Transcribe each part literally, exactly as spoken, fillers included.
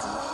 Paradis.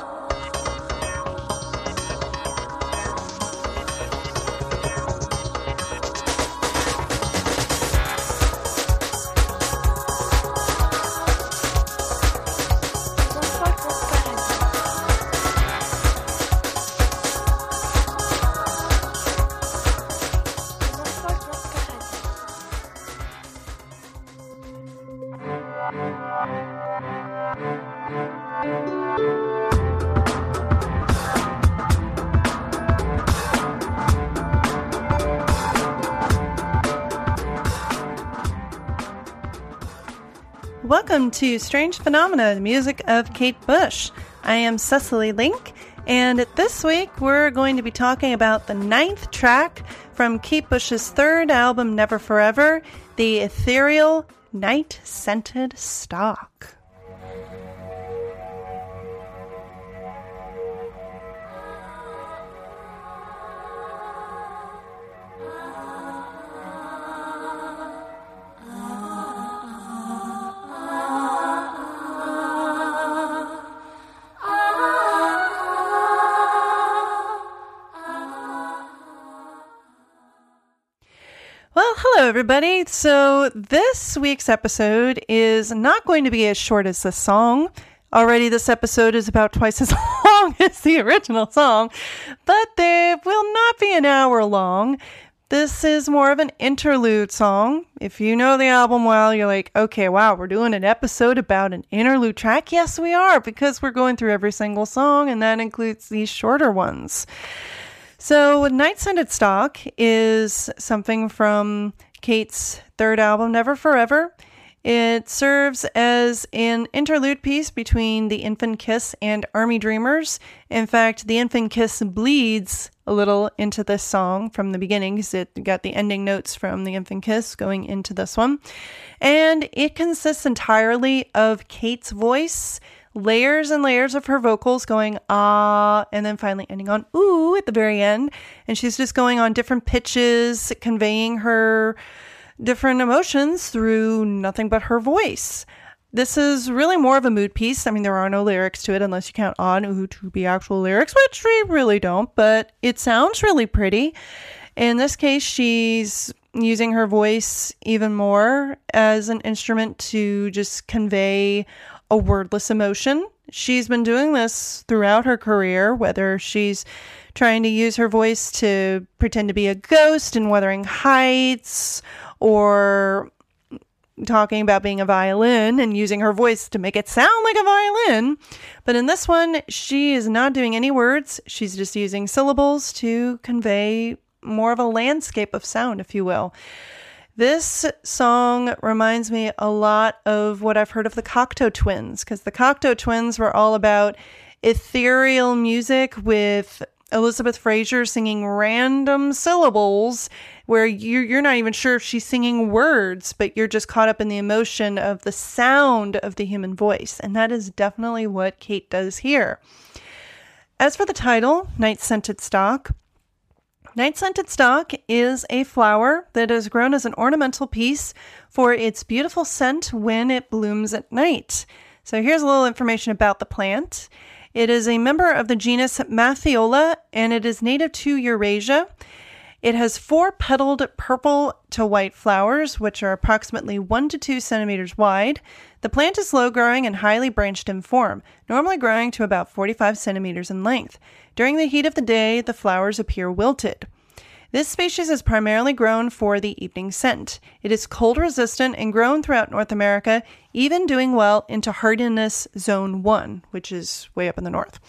Welcome to Strange Phenomena, the music of Kate Bush. I am Cecily Link, and this week we're going to be talking about the ninth track from Kate Bush's third album, Never Forever, The Ethereal Night-Scented Stock. Hello, everybody. So this week's episode is not going to be as short as this song. Already, this episode is about twice as long as the original song, but they will not be an hour long. This is more of an interlude song. If you know the album well, you're like, okay, wow, we're doing an episode about an interlude track. Yes, we are, because we're going through every single song, and that includes these shorter ones. So Night-Scented Stock is something from Kate's third album, Never Forever. It serves as an interlude piece between The Infant Kiss and Army Dreamers. In fact, The Infant Kiss bleeds a little into this song from the beginning because it got the ending notes from The Infant Kiss going into this one. And it consists entirely of Kate's voice, layers and layers of her vocals going ah, and then finally ending on ooh at the very end. And she's just going on different pitches, conveying her different emotions through nothing but her voice. This is really more of a mood piece. I mean, there are no lyrics to it unless you count on ooh to be actual lyrics, which we really don't, but it sounds really pretty. In this case, she's using her voice even more as an instrument to just convey a wordless emotion. She's been doing this throughout her career, whether she's trying to use her voice to pretend to be a ghost in Wuthering Heights, or talking about being a violin and using her voice to make it sound like a violin. But in this one, she is not doing any words. She's just using syllables to convey more of a landscape of sound, if you will. This song reminds me a lot of what I've heard of the Cocteau Twins, because the Cocteau Twins were all about ethereal music with Elizabeth Fraser singing random syllables where you're, you're not even sure if she's singing words, but you're just caught up in the emotion of the sound of the human voice. And that is definitely what Kate does here. As for the title, Night-Scented Stock, Night-Scented Stock is a flower that is grown as an ornamental piece for its beautiful scent when it blooms at night. So here's a little information about the plant. It is a member of the genus Matthiola, and it is native to Eurasia. It has four petaled purple to white flowers, which are approximately one to two centimeters wide. The plant is low-growing and highly branched in form, normally growing to about forty-five centimeters in length. During the heat of the day, the flowers appear wilted. This species is primarily grown for the evening scent. It is cold-resistant and grown throughout North America, even doing well into hardiness zone one, which is way up in the north.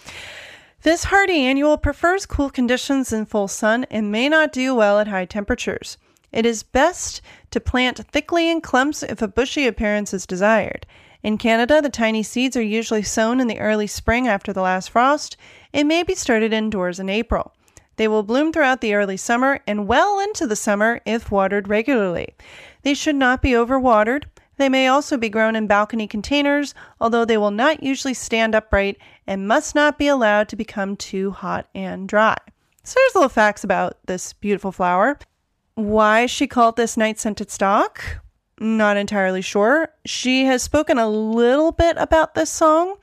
This hardy annual prefers cool conditions in full sun and may not do well at high temperatures. It is best to plant thickly in clumps if a bushy appearance is desired. In Canada, the tiny seeds are usually sown in the early spring after the last frost and may be started indoors in April. They will bloom throughout the early summer and well into the summer if watered regularly. They should not be overwatered. They may also be grown in balcony containers, although they will not usually stand upright and must not be allowed to become too hot and dry. So there's little facts about this beautiful flower. Why she called this Night-Scented Stock? Not entirely sure. She has spoken a little bit about this song.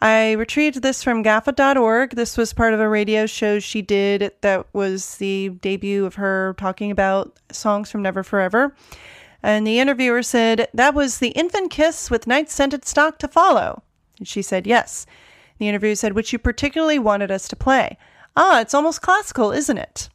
I retrieved this from gaffa dot org. This was part of a radio show she did that was the debut of her talking about songs from Never Forever. And the interviewer said, that was The Infant Kiss with Night-Scented Stock to follow. And she said, yes. The interviewer said, which you particularly wanted us to play. Ah, it's almost classical, isn't it?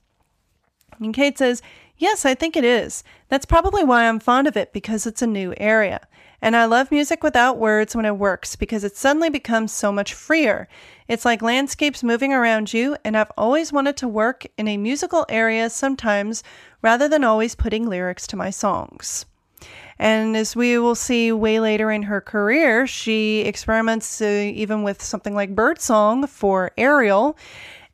And Kate says, yes, I think it is. That's probably why I'm fond of it, because it's a new area. And I love music without words when it works, because it suddenly becomes so much freer. It's like landscapes moving around you, and I've always wanted to work in a musical area sometimes, rather than always putting lyrics to my songs. And as we will see way later in her career, she experiments uh, even with something like birdsong for Ariel.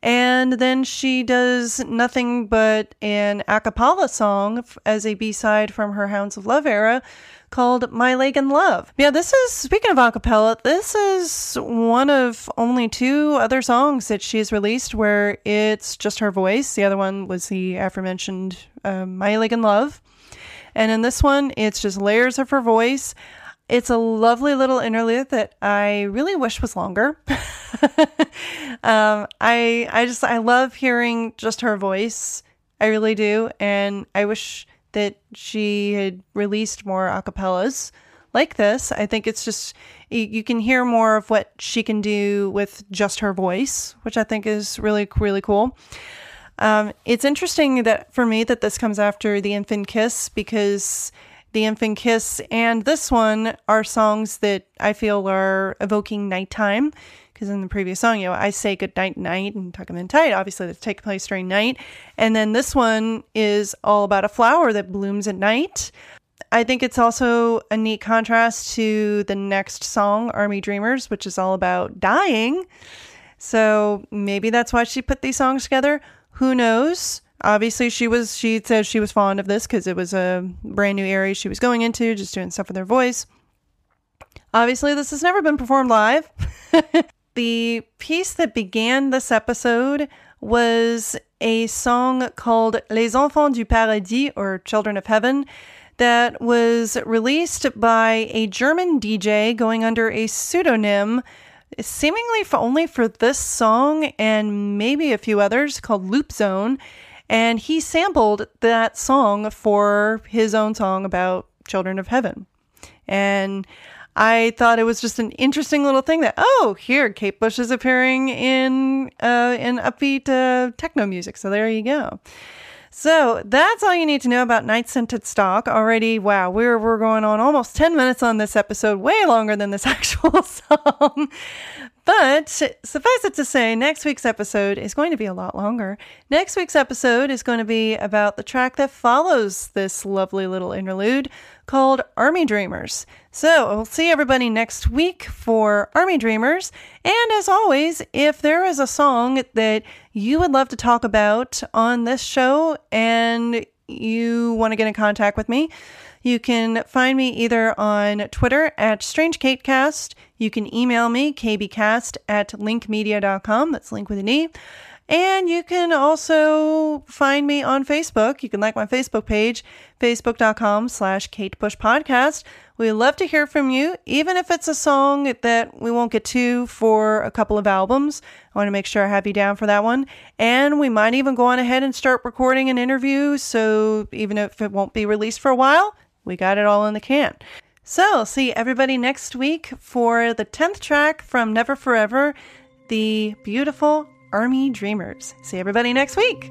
And then she does nothing but an a cappella song as a B-side from her Hounds of Love era called My Leg and Love. Yeah, this is, speaking of a cappella, this is one of only two other songs that she's released where it's just her voice. The other one was the aforementioned uh, My Leg and Love. And in this one, it's just layers of her voice. It's a lovely little interlude that I really wish was longer. um, I I just, I love hearing just her voice. I really do. And I wish that she had released more acapellas like this. I think it's just, you can hear more of what she can do with just her voice, which I think is really, really cool. Um, it's interesting that for me that this comes after The Infant Kiss, because The Infant Kiss and this one are songs that I feel are evoking nighttime, because in the previous song, you know, I say good night, night, and tuck 'em in tight. Obviously, that's taking place during night. And then this one is all about a flower that blooms at night. I think it's also a neat contrast to the next song, Army Dreamers, which is all about dying. So maybe that's why she put these songs together. Who knows? Obviously, she was, she says she was fond of this because it was a brand new area she was going into, just doing stuff with her voice. Obviously, this has never been performed live. The piece that began this episode was a song called Les Enfants du Paradis, or Children of Heaven, that was released by a German D J going under a pseudonym, seemingly for only for this song and maybe a few others, called Loop Zone. And he sampled that song for his own song about Children of Heaven. And I thought it was just an interesting little thing that, oh, here, Kate Bush is appearing in uh, in upbeat uh, techno music. So there you go. So that's all you need to know about Night-Scented Stock. Already, wow, we're, we're going on almost ten minutes on this episode, way longer than this actual song. But suffice it to say, next week's episode is going to be a lot longer. Next week's episode is going to be about the track that follows this lovely little interlude called Army Dreamers. So we'll see everybody next week for Army Dreamers. And as always, if there is a song that you would love to talk about on this show and you want to get in contact with me, you can find me either on Twitter at StrangeKateCast. You can email me, kbcast at linkmedia dot com. That's link with an E. And you can also find me on Facebook. You can like my Facebook page, facebook.com slash Kate Bush Podcast. We love to hear from you, even if it's a song that we won't get to for a couple of albums. I want to make sure I have you down for that one. And we might even go on ahead and start recording an interview. So even if it won't be released for a while, we got it all in the can. So see everybody next week for the tenth track from Never Forever, the beautiful Army Dreamers. See everybody next week.